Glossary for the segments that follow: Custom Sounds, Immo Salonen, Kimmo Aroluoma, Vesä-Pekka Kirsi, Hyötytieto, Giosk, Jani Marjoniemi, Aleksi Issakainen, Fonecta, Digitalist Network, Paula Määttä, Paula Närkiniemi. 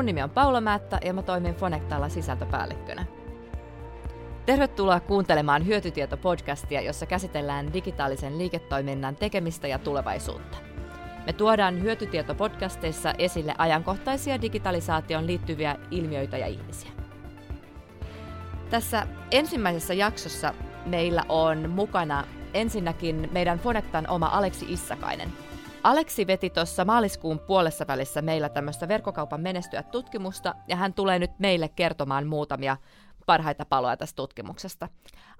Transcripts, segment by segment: Mun nimi on Paula Määttä ja mä toimin Fonectalla sisältöpäällikkönä. Tervetuloa kuuntelemaan Hyötytieto-podcastia, jossa käsitellään digitaalisen liiketoiminnan tekemistä ja tulevaisuutta. Me tuodaan Hyötytieto-podcasteissa esille ajankohtaisia digitalisaatioon liittyviä ilmiöitä ja ihmisiä. Tässä ensimmäisessä jaksossa meillä on mukana ensinnäkin meidän Fonectan oma Aleksi Issakainen. Aleksi veti tuossa maaliskuun puolessa välissä meillä tämmöistä verkkokaupan menestyä tutkimusta, ja hän tulee nyt meille kertomaan muutamia parhaita paloja tästä tutkimuksesta.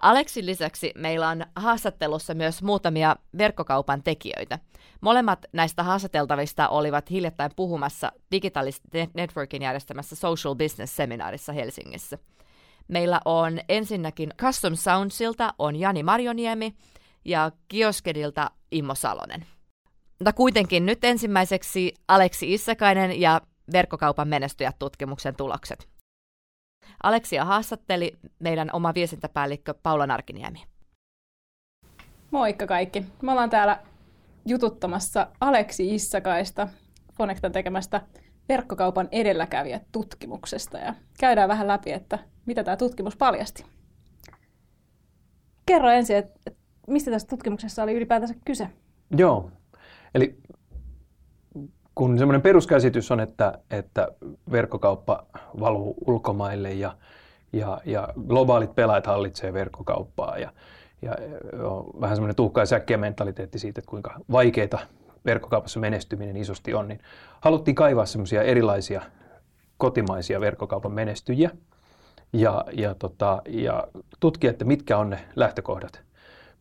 Aleksin lisäksi meillä on haastattelussa myös muutamia verkkokaupan tekijöitä. Molemmat näistä haastateltavista olivat hiljattain puhumassa Digitalist Networkin järjestämässä Social Business-seminaarissa Helsingissä. Meillä on ensinnäkin Custom Soundsilta on Jani Marjoniemi ja Gioskedilta Immo Salonen. Mutta kuitenkin nyt ensimmäiseksi Aleksi Issakainen ja verkkokaupan menestyjät-tutkimuksen tulokset. Aleksia haastatteli meidän oma viestintäpäällikkö Paula Närkiniemi. Moikka kaikki. Me ollaan täällä jututtamassa Aleksi Issakaista Fonectan tekemästä verkkokaupan edelläkävijät-tutkimuksesta. Ja käydään vähän läpi, että mitä tämä tutkimus paljasti. Kerro ensin, että mistä tässä tutkimuksessa oli ylipäätänsä kyse? Joo. Eli kun semmoinen peruskäsitys on, että verkkokauppa valuu ulkomaille ja globaalit pelaajat hallitsee verkkokauppaa ja on vähän semmoinen tuhka- ja säkkiä-mentaliteetti siitä, että kuinka vaikeita verkkokaupassa menestyminen isosti on, niin haluttiin kaivaa semmoisia erilaisia kotimaisia verkkokaupan menestyjiä ja tutkia, että mitkä on ne lähtökohdat,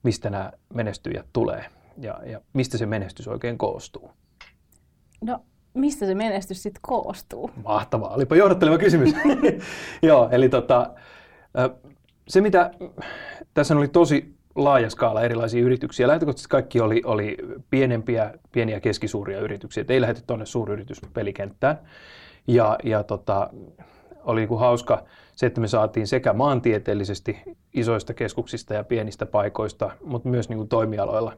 mistä nämä menestyjät tulee. Ja mistä se menestys oikein koostuu? No, mistä se menestys sitten koostuu? Mahtavaa, olipa johdatteleva kysymys. Joo, eli se mitä, tässä oli tosi laaja skaala erilaisia yrityksiä. Lähtökohtaisesti kaikki oli pienempiä, pieniä keskisuuria yrityksiä. Et ei lähdetty tuonne suuryrityspelikenttään. Ja oli hauska se, että me saatiin sekä maantieteellisesti isoista keskuksista ja pienistä paikoista, mutta myös niin toimialoilla.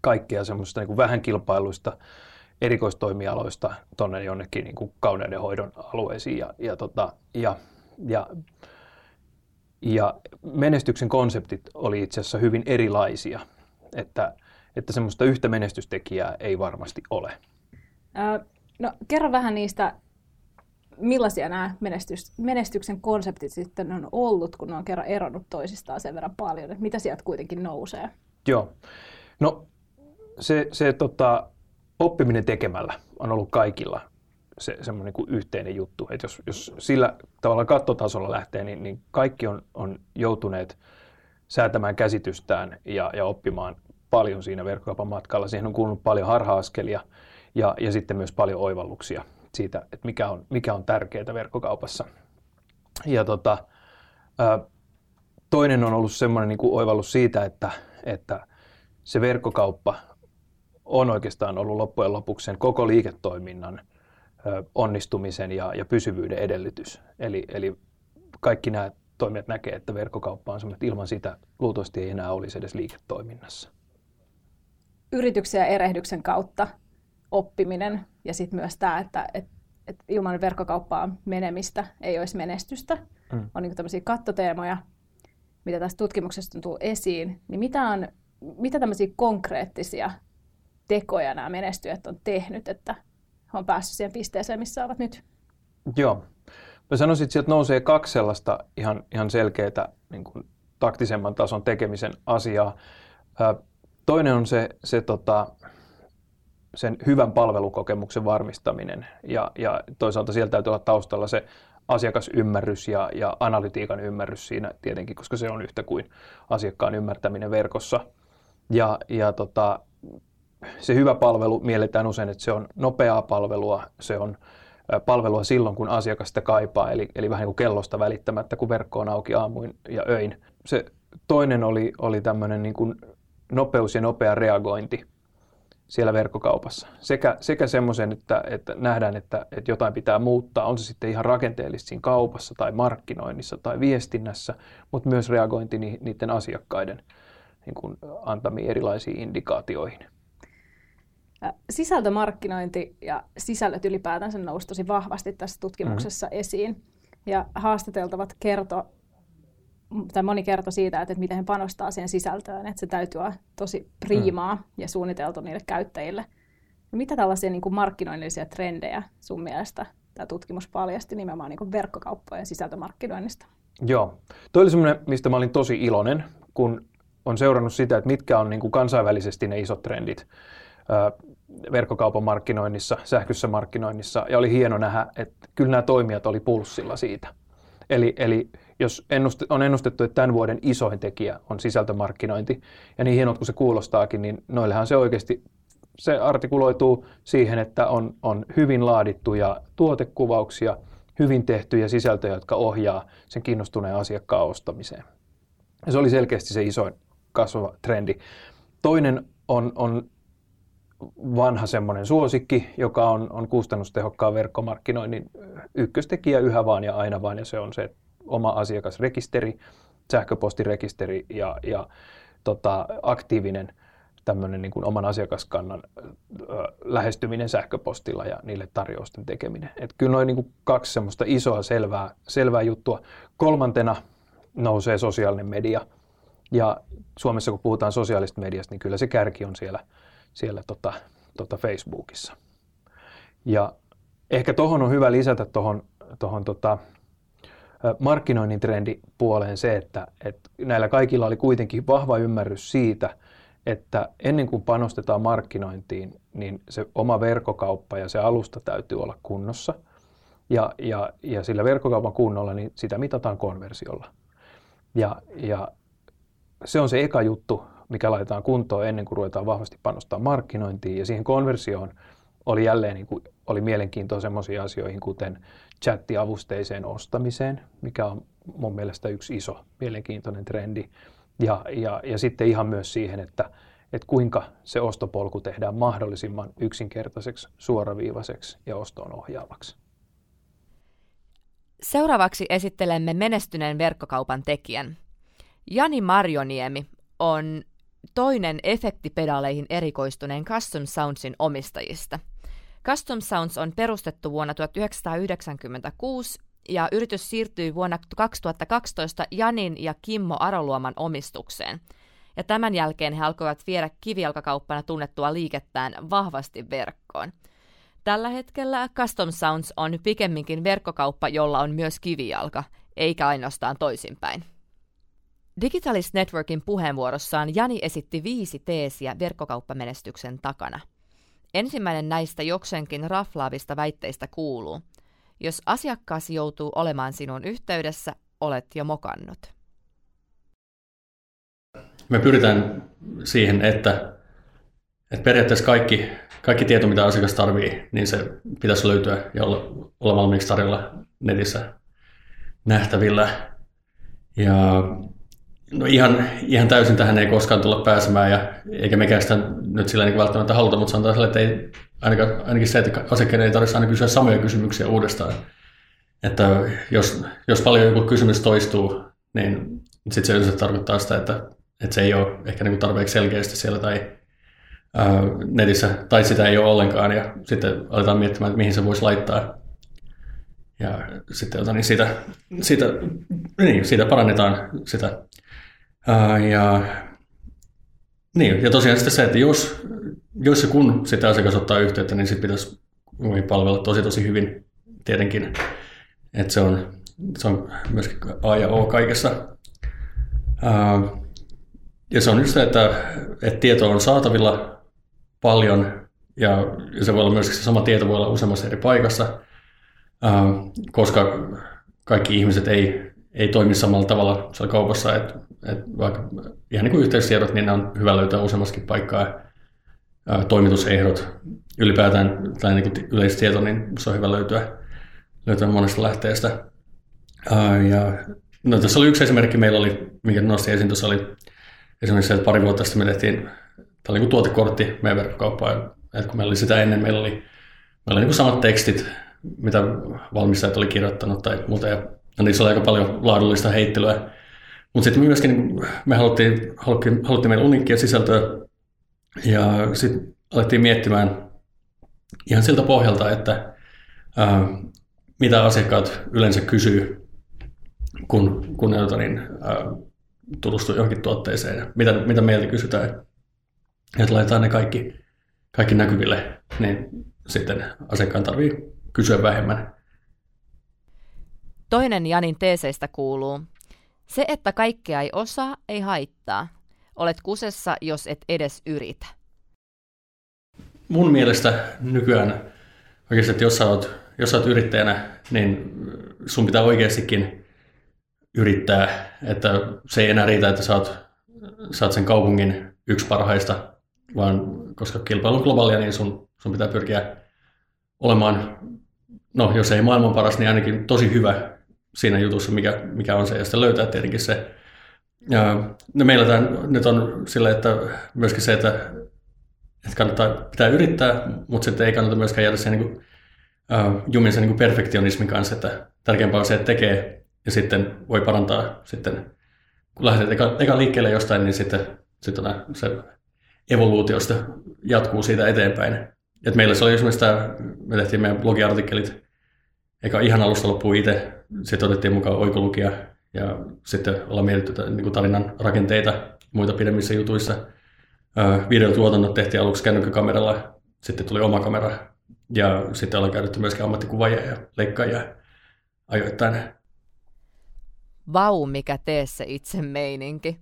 Kaikkea semmoista niin kuin vähän kilpailuista, erikoistoimialoista tuonne jonnekin niin kuin kauneudenhoidon alueisiin. Ja menestyksen konseptit oli itse asiassa hyvin erilaisia, että semmoista yhtä menestystekijää ei varmasti ole. No, kerro vähän niistä, millaisia nämä menestyksen konseptit sitten on ollut, kun ne on kerran eronnut toisistaan sen verran paljon, että mitä sieltä kuitenkin nousee? Joo. No, se oppiminen tekemällä on ollut kaikilla se semmoinen kuin yhteinen juttu. Et jos sillä tavalla kattotasolla lähtee, niin kaikki on joutuneet säätämään käsitystään ja oppimaan paljon siinä verkkokaupan matkalla. Siihen on kuulunut paljon harha-askelia ja sitten myös paljon oivalluksia siitä, että mikä on tärkeää verkkokaupassa. Ja toinen on ollut semmoinen niin kuin oivallus siitä, että se verkkokauppa on oikeastaan ollut loppujen lopuksi sen koko liiketoiminnan onnistumisen ja pysyvyyden edellytys. Eli kaikki nämä toimijat näkee, että verkkokauppa on semmoinen, että ilman sitä luultavasti ei enää olisi edes liiketoiminnassa. Yrityksen ja erehdyksen kautta oppiminen ja sitten myös tämä, että ilman verkkokauppaan menemistä ei olisi menestystä. On niin tämmöisiä kattoteemoja, mitä tässä tutkimuksessa tuntuu esiin. Niin mitä tämmöisiä konkreettisia tekoja nämä menestyjät on tehnyt, että he on päässyt siihen pisteeseen, missä ovat nyt? Joo. Mä sanoisin, että sieltä nousee kaksi sellaista ihan selkeää niin kuin taktisemman tason tekemisen asiaa. Toinen on sen hyvän palvelukokemuksen varmistaminen ja toisaalta siellä täytyy olla taustalla se asiakasymmärrys ja analytiikan ymmärrys siinä tietenkin, koska se on yhtä kuin asiakkaan ymmärtäminen verkossa. Ja se hyvä palvelu mielletään usein, että se on nopeaa palvelua, se on palvelua silloin, kun asiakas sitä kaipaa, eli vähän niin kuin kellosta välittämättä, kun verkko on auki aamuin ja öin. Se toinen oli tämmöinen niin kuin nopeus ja nopea reagointi siellä verkkokaupassa. Sekä semmoisen, että nähdään, että jotain pitää muuttaa, on se sitten ihan rakenteellista siinä kaupassa tai markkinoinnissa tai viestinnässä, mutta myös reagointi niiden asiakkaiden niin kuin antamiin erilaisiin indikaatioihin. sisältömarkkinointi ja sisällöt ylipäätänsä nousi tosi vahvasti tässä tutkimuksessa esiin. Ja haastateltavat moni kertoi siitä, että miten he panostaa siihen sisältöön, että se täytyy olla tosi priimaa ja suunniteltu niille käyttäjille. No, mitä tällaisia niin kuin markkinoinnillisia trendejä sun mielestä tämä tutkimus paljasti nimenomaan niin kuin verkkokauppojen sisältömarkkinoinnista? Joo. Toi oli semmoinen, mistä mä olin tosi iloinen, kun on seurannut sitä, että mitkä on niin kuin kansainvälisesti ne isot trendit verkkokaupan markkinoinnissa, sähköisessä markkinoinnissa. Ja oli hieno nähdä, että kyllä nämä toimijat oli pulssilla siitä. Eli jos on ennustettu, että tämän vuoden isoin tekijä on sisältömarkkinointi, ja niin hienot kuin se kuulostaakin, niin noillehan se oikeasti se artikuloituu siihen, että on hyvin laadittuja tuotekuvauksia, hyvin tehtyjä sisältöjä, jotka ohjaa sen kiinnostuneen asiakkaan ostamiseen. Ja se oli selkeästi se isoin kasvava trendi. Toinen on vanha semmoinen suosikki, joka on kustannustehokkaan verkkomarkkinoinnin ykköstekijä yhä vaan ja aina vaan, ja se on se oma asiakasrekisteri, sähköpostirekisteri ja aktiivinen tämmöinen niin kuin oman asiakaskannan lähestyminen sähköpostilla ja niille tarjousten tekeminen. Et kyllä noin niin kuin kaksi semmoista isoa selvää juttua. Kolmantena nousee sosiaalinen media, ja Suomessa kun puhutaan sosiaalisesta mediasta, niin kyllä se kärki on siellä Facebookissa. Ja ehkä tuohon on hyvä lisätä tuohon markkinoinnin trendipuoleen se, että näillä kaikilla oli kuitenkin vahva ymmärrys siitä, että ennen kuin panostetaan markkinointiin, niin se oma verkkokauppa ja se alusta täytyy olla kunnossa. Ja sillä verkkokaupan kunnolla, niin sitä mitataan konversiolla. Ja se on se eka juttu, mikä laitetaan kuntoon ennen kuin ruvetaan vahvasti panostaa markkinointiin. Ja siihen konversioon oli jälleen niin kuin, oli mielenkiintoa semmoisiin asioihin, kuten chattiavusteiseen ostamiseen, mikä on mun mielestä yksi iso mielenkiintoinen trendi. Ja sitten ihan myös siihen, että kuinka se ostopolku tehdään mahdollisimman yksinkertaiseksi, suoraviivaiseksi ja ostoon ohjaavaksi. Seuraavaksi esittelemme menestyneen verkkokaupan tekijän. Jani Marjoniemi on toinen efektipedaleihin erikoistuneen Custom Soundsin omistajista. Custom Sounds on perustettu vuonna 1996 ja yritys siirtyi vuonna 2012 Janin ja Kimmo Aroluoman omistukseen. Ja tämän jälkeen he alkoivat viedä kivijalkakauppana tunnettua liikettään vahvasti verkkoon. Tällä hetkellä Custom Sounds on pikemminkin verkkokauppa, jolla on myös kivijalka, eikä ainoastaan toisinpäin. Digitalist Networkin puheenvuorossaan Jani esitti 5 teesiä verkkokauppamenestyksen takana. Ensimmäinen näistä jokseenkin raflaavista väitteistä kuuluu: jos asiakkaasi joutuu olemaan sinun yhteydessä, olet jo mokannut. Me pyritään siihen, että periaatteessa kaikki tieto, mitä asiakas tarvitsee, niin se pitäisi löytyä ja olla valmiiksi tarjolla netissä nähtävillä. Ja no ihan täysin tähän ei koskaan tulla pääsemään, ja eikä mekään sitä nyt sillä niin välttämättä haluta, mutta sanotaan sille, että ei, ainakin se, että asiakkaiden ei tarvitse aina kysyä samoja kysymyksiä uudestaan. Että jos paljon joku kysymys toistuu, niin sitten se yleensä tarkoittaa sitä, että se ei ole ehkä niin kuin tarpeeksi selkeästi siellä tai netissä, tai sitä ei ole ollenkaan, ja sitten aletaan miettimään, että mihin se voisi laittaa. Ja sitten niin siitä parannetaan sitä. Ja tosiaan sitten se, että jos ja kun sitä asiakas ottaa yhteyttä, niin sitten pitäisi palvella tosi hyvin tietenkin. Että se on myöskin A ja O kaikessa. Ja se on just se, että tieto on saatavilla paljon, ja se voi olla myöskin se sama tieto voi olla useammassa eri paikassa, koska kaikki ihmiset ei toimi samalla tavalla siellä kaupassa, että vaikka ihan niin kuin yhteystiedot, niin ne on hyvä löytää useammassakin paikkaa. Toimitusehdot, ylipäätään tai niin kuin yleistieto, niin se on hyvä löytyä monesta lähteestä. No, tässä oli yksi esimerkki, meillä oli, mikä nostin esiin, tuossa oli esimerkiksi se, että pari vuotta sitten me tehtiin niin kuin tuotekortti meidän verkkokauppaan. Et kun meillä oli sitä ennen, meillä oli niin kuin samat tekstit, mitä valmistajat oli kirjoittanut tai muuta, ja niissä oli aika paljon laadullista heittelyä. Mutta sitten myöskin me haluttiin meidän uniikkia sisältöä, ja sitten alettiin miettimään ihan siltä pohjalta, että mitä asiakkaat yleensä kysyy, kun tutustuu johonkin tuotteeseen ja mitä meiltä kysytään. Ja laitetaan ne kaikki näkyville, niin sitten asiakkaan tarvitsee kysyä vähemmän. Toinen Janin teeseistä kuuluu, se että kaikkea ei osaa, ei haittaa. Olet kusessa, jos et edes yritä. Mun mielestä nykyään oikeasti, että jos sä oot yrittäjänä, niin sun pitää oikeastikin yrittää. Että se ei enää riitä, että sä oot sen kaupungin yksi parhaista, vaan koska kilpailu on globaalia, niin sun pitää pyrkiä olemaan, no jos ei maailman paras, niin ainakin tosi hyvä siinä jutussa, mikä on se. Ja sitten löytää tietenkin se. No meillä tämä nyt on silleen, että myöskin se, että kannattaa pitää yrittää, mutta sitten ei kannata myöskään jäädä sen jumin sen perfektionismin kanssa, että tärkeämpää on se, että tekee ja sitten voi parantaa sitten, kun lähdet eka liikkeelle jostain, niin sitten se evoluutiosta jatkuu siitä eteenpäin. Et meillä se oli esimerkiksi me tehtiin meidän blogiartikkelit, eka ihan alusta loppuun itse, sitten otettiin mukaan oikolukia ja sitten ollaan mietitty tarinan rakenteita muita pidemmissä jutuissa. Videotuotannot tehtiin aluksi kännykkäkameralla, sitten tuli oma kamera ja sitten ollaan käytetty myöskin ammattikuvaajia ja leikkaajia ajoittain. Vau, mikä teessä itse meininki.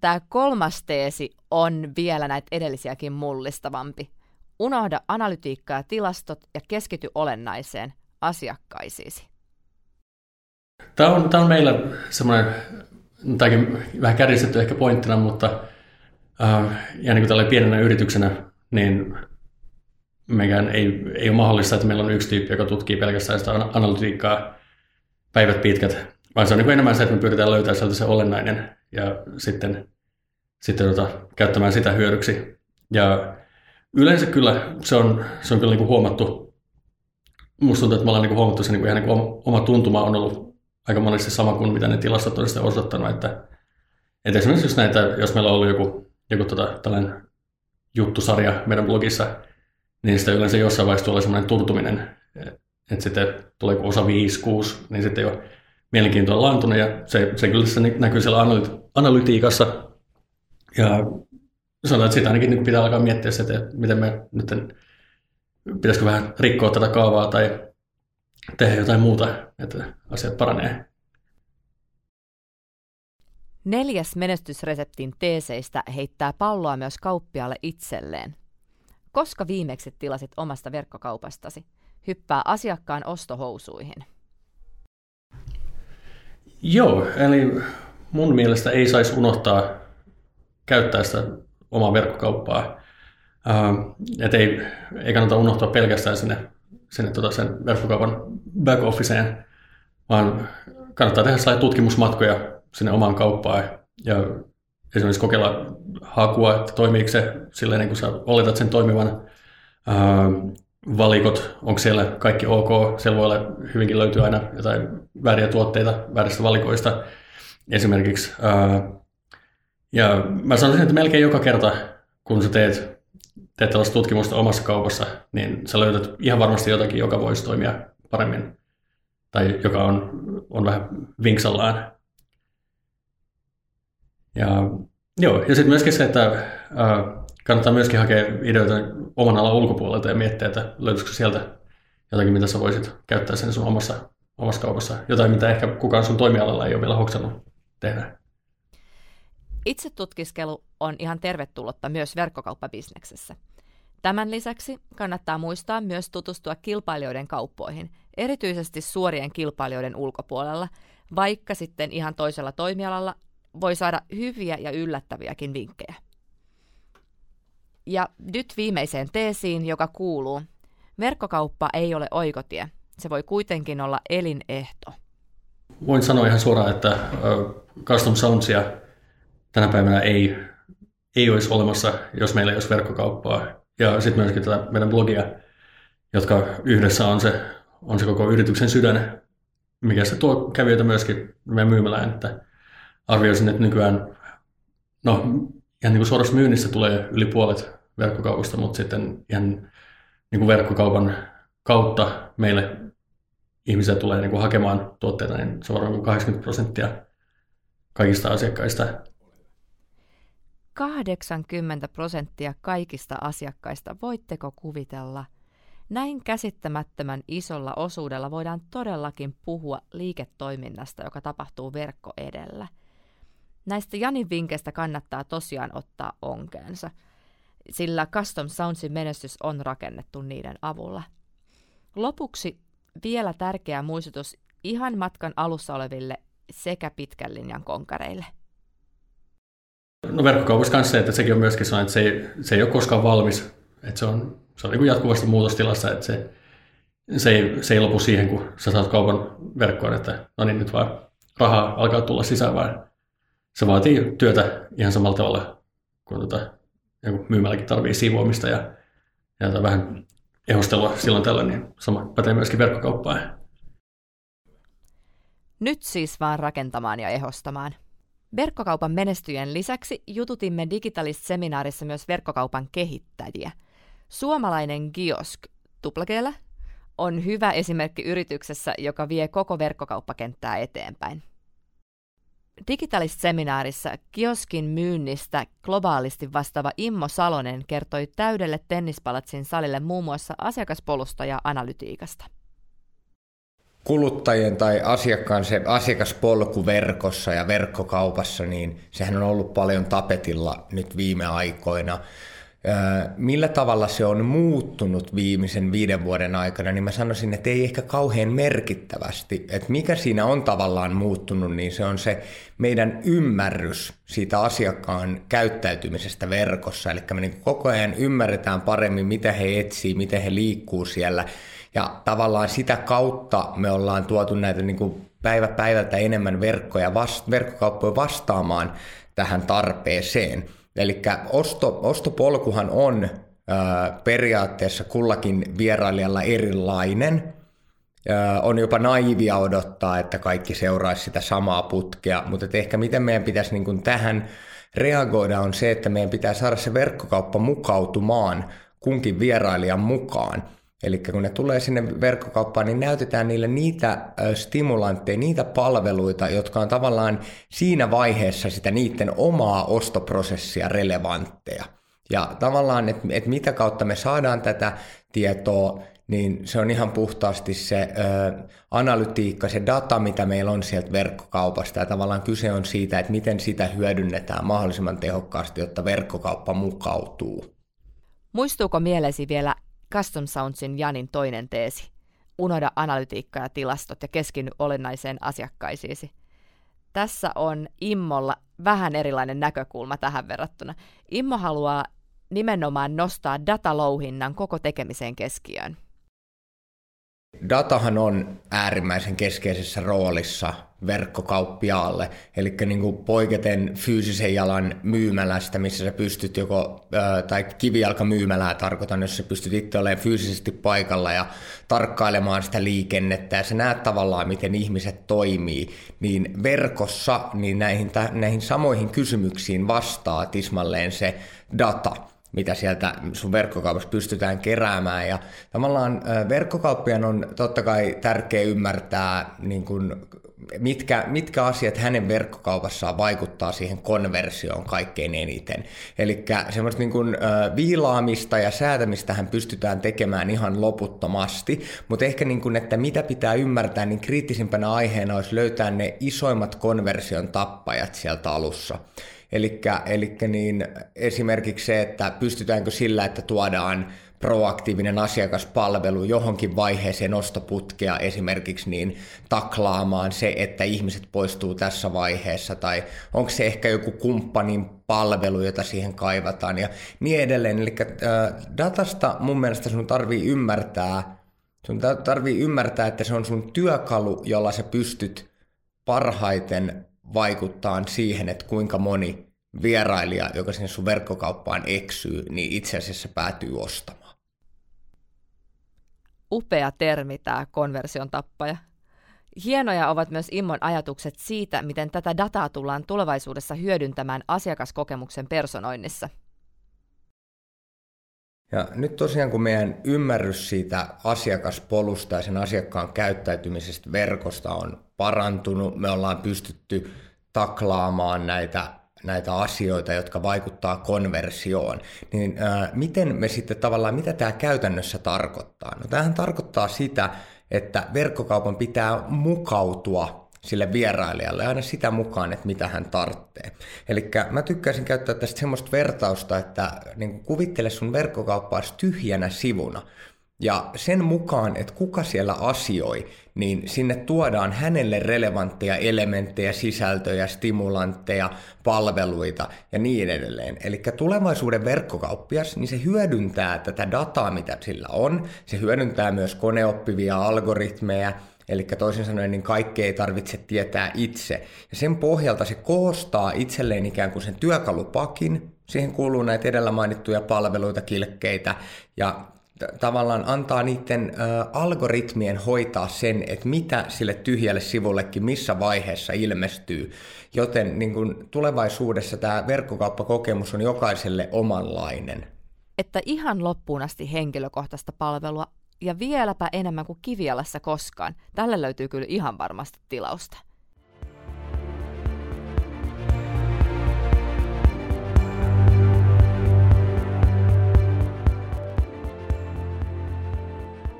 Tämä kolmas teesi on vielä näitä edellisiäkin mullistavampi. Unohda analytiikkaa ja tilastot ja keskity olennaiseen asiakkaisiisi. Tämä on meillä semmoinen, tämäkin vähän kärjistetty ehkä pointtina, mutta ja niin kuin tällainen pienenä yrityksenä, niin meikään ei ole mahdollista, että meillä on yksi tyyppi, joka tutkii pelkästään sitä analytiikkaa päivät pitkät, vaan se on niin kuin enemmän se, että me pyritään löytämään sieltä se olennainen ja sitten käyttämään sitä hyödyksi. Ja yleensä kyllä se on kyllä niin kuin huomattu, musta tuntuu, että me ollaan niin kuin huomattu se, niin kuin ihan niin kuin oma tuntuma on ollut aika monesti sama kuin mitä ne tilastot on sitä osoittanut, että esimerkiksi jos meillä on ollut joku tällainen juttusarja meidän blogissa, niin sitä yleensä jossain vaiheessa tulee semmoinen turtuminen, että sitten tulee osa 5-6, niin sitten jo mielenkiinto on laantunut ja se kyllä se näkyy siellä analytiikassa. Ja sanotaan, että siitä ainakin pitää alkaa miettiä se, että miten me nyt, pitäisikö vähän rikkoa tätä kaavaa tai tehdä jotain muuta, että asiat paranee. Neljäs menestysreseptin teeseistä heittää palloa myös kauppiaalle itselleen. Koska viimeksi tilasit omasta verkkokaupastasi? Hyppää asiakkaan ostohousuihin. Joo, eli mun mielestä ei saisi unohtaa käyttää sitä omaa verkkokauppaa. Että ei kannata unohtaa pelkästään sinne sen verkkokaupan back-officeen, vaan kannattaa tehdä sellaisia tutkimusmatkoja sinne omaan kauppaan ja esimerkiksi kokeilla hakua, että toimiiko se silleen, niin kuin sä oletat sen toimivan, valikot, onko siellä kaikki ok, siellä voi olla, hyvinkin löytyy aina jotain vääriä tuotteita, vääristä valikoista esimerkiksi. Ja mä sanoisin, että melkein joka kerta, kun sä teet tällaista tutkimusta omassa kaupassa, niin sä löydät ihan varmasti jotakin, joka voisi toimia paremmin tai joka on vähän vinksallaan. Ja sitten myöskin se, että kannattaa myöskin hakea ideoita oman alan ulkopuolelta ja miettiä, että löytyisikö sieltä jotakin, mitä sä voisit käyttää sen sun omassa kaupassa. Jotain, mitä ehkä kukaan sun toimialalla ei ole vielä hoksannut tehdä. Itse tutkiskelu on ihan tervetullutta myös verkkokauppabisneksessä. Tämän lisäksi kannattaa muistaa myös tutustua kilpailijoiden kauppoihin, erityisesti suorien kilpailijoiden ulkopuolella, vaikka sitten ihan toisella toimialalla voi saada hyviä ja yllättäviäkin vinkkejä. Ja nyt viimeiseen teesiin, joka kuuluu. Verkkokauppa ei ole oikotie. Se voi kuitenkin olla elinehto. Voin sanoa ihan suoraan, että Custom Soundsia tänä päivänä ei olisi olemassa, jos meillä ei olisi verkkokauppaa. Ja sitten myöskin tätä meidän blogia, jotka yhdessä on se koko yrityksen sydän, mikä se tuo kävijöitä myöskin meidän myymälään, että arvioisin, että nykyään ihan niin kuin suorassa myynnissä tulee yli puolet verkkokaupasta, mutta sitten ihan niin kuin verkkokaupan kautta meille ihmisiä tulee niin kuin hakemaan tuotteita, niin suoraan kuin 80% kaikista asiakkaista. 80% kaikista asiakkaista, voitteko kuvitella? Näin käsittämättömän isolla osuudella voidaan todellakin puhua liiketoiminnasta, joka tapahtuu verkko edellä. Näistä Janin vinkkeistä kannattaa tosiaan ottaa onkeensa, sillä Custom Soundsin menestys on rakennettu niiden avulla. Lopuksi vielä tärkeä muistutus ihan matkan alussa oleville sekä pitkän linjan konkareille. No verkkokaupassa kanssa se, että sekin on myöskin sellainen, että se ei ole koskaan valmis. Että se on niin kuin jatkuvasti muutostilassa, että se ei lopu siihen, kun sä saat kaupan verkkoon, että no niin, nyt vaan rahaa alkaa tulla sisään, vaan se vaatii työtä ihan samalla tavalla, kun myymälläkin tarvii siivoamista ja vähän ehostelua silloin tällöin, niin sama pätee myöskin verkkokauppaan. Nyt siis vaan rakentamaan ja ehostamaan. Verkkokaupan menestyjien lisäksi jututimme Digitalist-seminaarissa myös verkkokaupan kehittäjiä. Suomalainen Giosk, tuplakeellä, on hyvä esimerkki yrityksessä, joka vie koko verkkokauppakenttää eteenpäin. Digitalist-seminaarissa Gioskin myynnistä globaalisti vastaava Immo Salonen kertoi täydelle Tennispalatsin salille muun muassa asiakaspolusta ja analytiikasta. Kuluttajien tai asiakkaan se asiakaspolku verkossa ja verkkokaupassa, niin sehän on ollut paljon tapetilla nyt viime aikoina. Millä tavalla se on muuttunut viimeisen 5 vuoden aikana, niin mä sanoisin, että ei ehkä kauhean merkittävästi. Että mikä siinä on tavallaan muuttunut, niin se on se meidän ymmärrys siitä asiakkaan käyttäytymisestä verkossa. Eli me niin koko ajan ymmärretään paremmin, mitä he etsii, miten he liikkuu siellä. Ja tavallaan sitä kautta me ollaan tuotu näitä niin kuin päivä päivältä enemmän verkkokauppoja vastaamaan tähän tarpeeseen. Eli ostopolkuhan on periaatteessa kullakin vierailijalla erilainen. On jopa naivia odottaa, että kaikki seuraisi sitä samaa putkea, mutta ehkä miten meidän pitäisi niin kuin tähän reagoida on se, että meidän pitää saada se verkkokauppa mukautumaan kunkin vierailijan mukaan. Eli kun ne tulee sinne verkkokauppaan, niin näytetään niille niitä stimulantteja, niitä palveluita, jotka on tavallaan siinä vaiheessa sitä niiden omaa ostoprosessia relevantteja. Ja tavallaan, että mitä kautta me saadaan tätä tietoa, niin se on ihan puhtaasti se analytiikka, se data, mitä meillä on sieltä verkkokaupasta. Ja tavallaan kyse on siitä, että miten sitä hyödynnetään mahdollisimman tehokkaasti, jotta verkkokauppa mukautuu. Muistuuko mieleesi vielä Custom Soundsin Janin toinen teesi. Unohda analytiikka ja tilastot ja keskity olennaiseen asiakkaisiisi. Tässä on Immolla vähän erilainen näkökulma tähän verrattuna. Immo haluaa nimenomaan nostaa datalouhinnan koko tekemiseen keskiöön. Datahan on äärimmäisen keskeisessä roolissa verkkokauppiaalle, eli niin kuin poiketen fyysisen jalan myymälästä, missä sä pystyt tai kivijalkamyymälää tarkoitan, jos sä pystyt itse olemaan fyysisesti paikalla ja tarkkailemaan sitä liikennettä ja sä näet tavallaan, miten ihmiset toimii, niin verkossa niin näihin samoihin kysymyksiin vastaa tismalleen se data, mitä sieltä sun verkkokaupassa pystytään keräämään. Ja tavallaan verkkokauppiaan on totta kai tärkeä ymmärtää, niin kun, mitkä asiat hänen verkkokaupassaan vaikuttaa siihen konversioon kaikkein eniten. Eli semmoista niin kun viilaamista ja säätämistähän pystytään tekemään ihan loputtomasti, mutta ehkä niin kun, että mitä pitää ymmärtää, niin kriittisimpänä aiheena olisi löytää ne isoimmat konversion tappajat sieltä alussa. Elikkä niin esimerkiksi se, että pystytäänkö sillä, että tuodaan proaktiivinen asiakaspalvelu johonkin vaiheeseen ostoputkea esimerkiksi niin taklaamaan se, että ihmiset poistuu tässä vaiheessa, tai onko se ehkä joku kumppanin palvelu, jota siihen kaivataan ja niin edelleen. Eli datasta mun mielestä sun tarvii ymmärtää, että se on sun työkalu, jolla sä pystyt parhaiten vaikuttaa siihen, että kuinka moni vierailija, joka sinne sun verkkokauppaan eksyy, niin itse asiassa päätyy ostamaan. Upea termi tämä konversion tappaja. Hienoja ovat myös Immon ajatukset siitä, miten tätä dataa tullaan tulevaisuudessa hyödyntämään asiakaskokemuksen personoinnissa. Ja nyt tosiaan kun meidän ymmärrys siitä asiakaspolusta ja sen asiakkaan käyttäytymisestä verkosta on parantunut, me ollaan pystytty taklaamaan näitä asioita, jotka vaikuttaa konversioon, niin miten me sitten tavallaan, mitä tämä käytännössä tarkoittaa? No tämähän tarkoittaa sitä, että verkkokaupan pitää mukautua sille vierailijalle aina sitä mukaan, että mitä hän tarvitsee. Eli mä tykkäisin käyttää tästä semmoista vertausta, että niin kuvittele sun verkkokauppaasi tyhjänä sivuna. Ja sen mukaan, että kuka siellä asioi, niin sinne tuodaan hänelle relevantteja elementtejä, sisältöjä, stimulantteja, palveluita ja niin edelleen. Eli tulevaisuuden verkkokauppias, niin se hyödyntää tätä dataa, mitä sillä on. Se hyödyntää myös koneoppivia algoritmeja. Eli toisin sanoen, niin kaikki ei tarvitse tietää itse. Ja sen pohjalta se koostaa itselleen ikään kuin sen työkalupakin. Siihen kuuluu näitä edellä mainittuja palveluita, kilkkeitä ja tavallaan antaa niiden algoritmien hoitaa sen, että mitä sille tyhjälle sivullekin missä vaiheessa ilmestyy. Joten niin kun tulevaisuudessa tämä verkkokauppakokemus on jokaiselle omanlainen. Että ihan loppuun asti henkilökohtaista palvelua ja vieläpä enemmän kuin kivijalassa koskaan. Tälle löytyy kyllä ihan varmasti tilausta.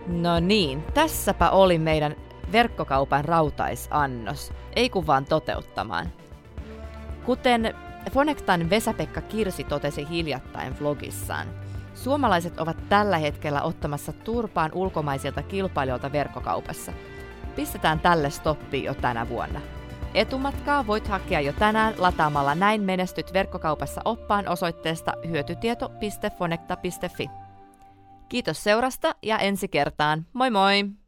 No niin, tässäpä oli meidän verkkokaupan rautaisannos, ei kun vaan toteuttamaan. Kuten Fonectan Vesä-Pekka Kirsi totesi hiljattain vlogissaan, suomalaiset ovat tällä hetkellä ottamassa turpaan ulkomaisilta kilpailijoilta verkkokaupassa. Pistetään tälle stoppiin jo tänä vuonna. Etumatkaa voit hakea jo tänään lataamalla Näin menestyt verkkokaupassa oppaan osoitteesta hyötytieto.fonecta.fi. Kiitos seurasta ja ensi kertaan. Moi moi!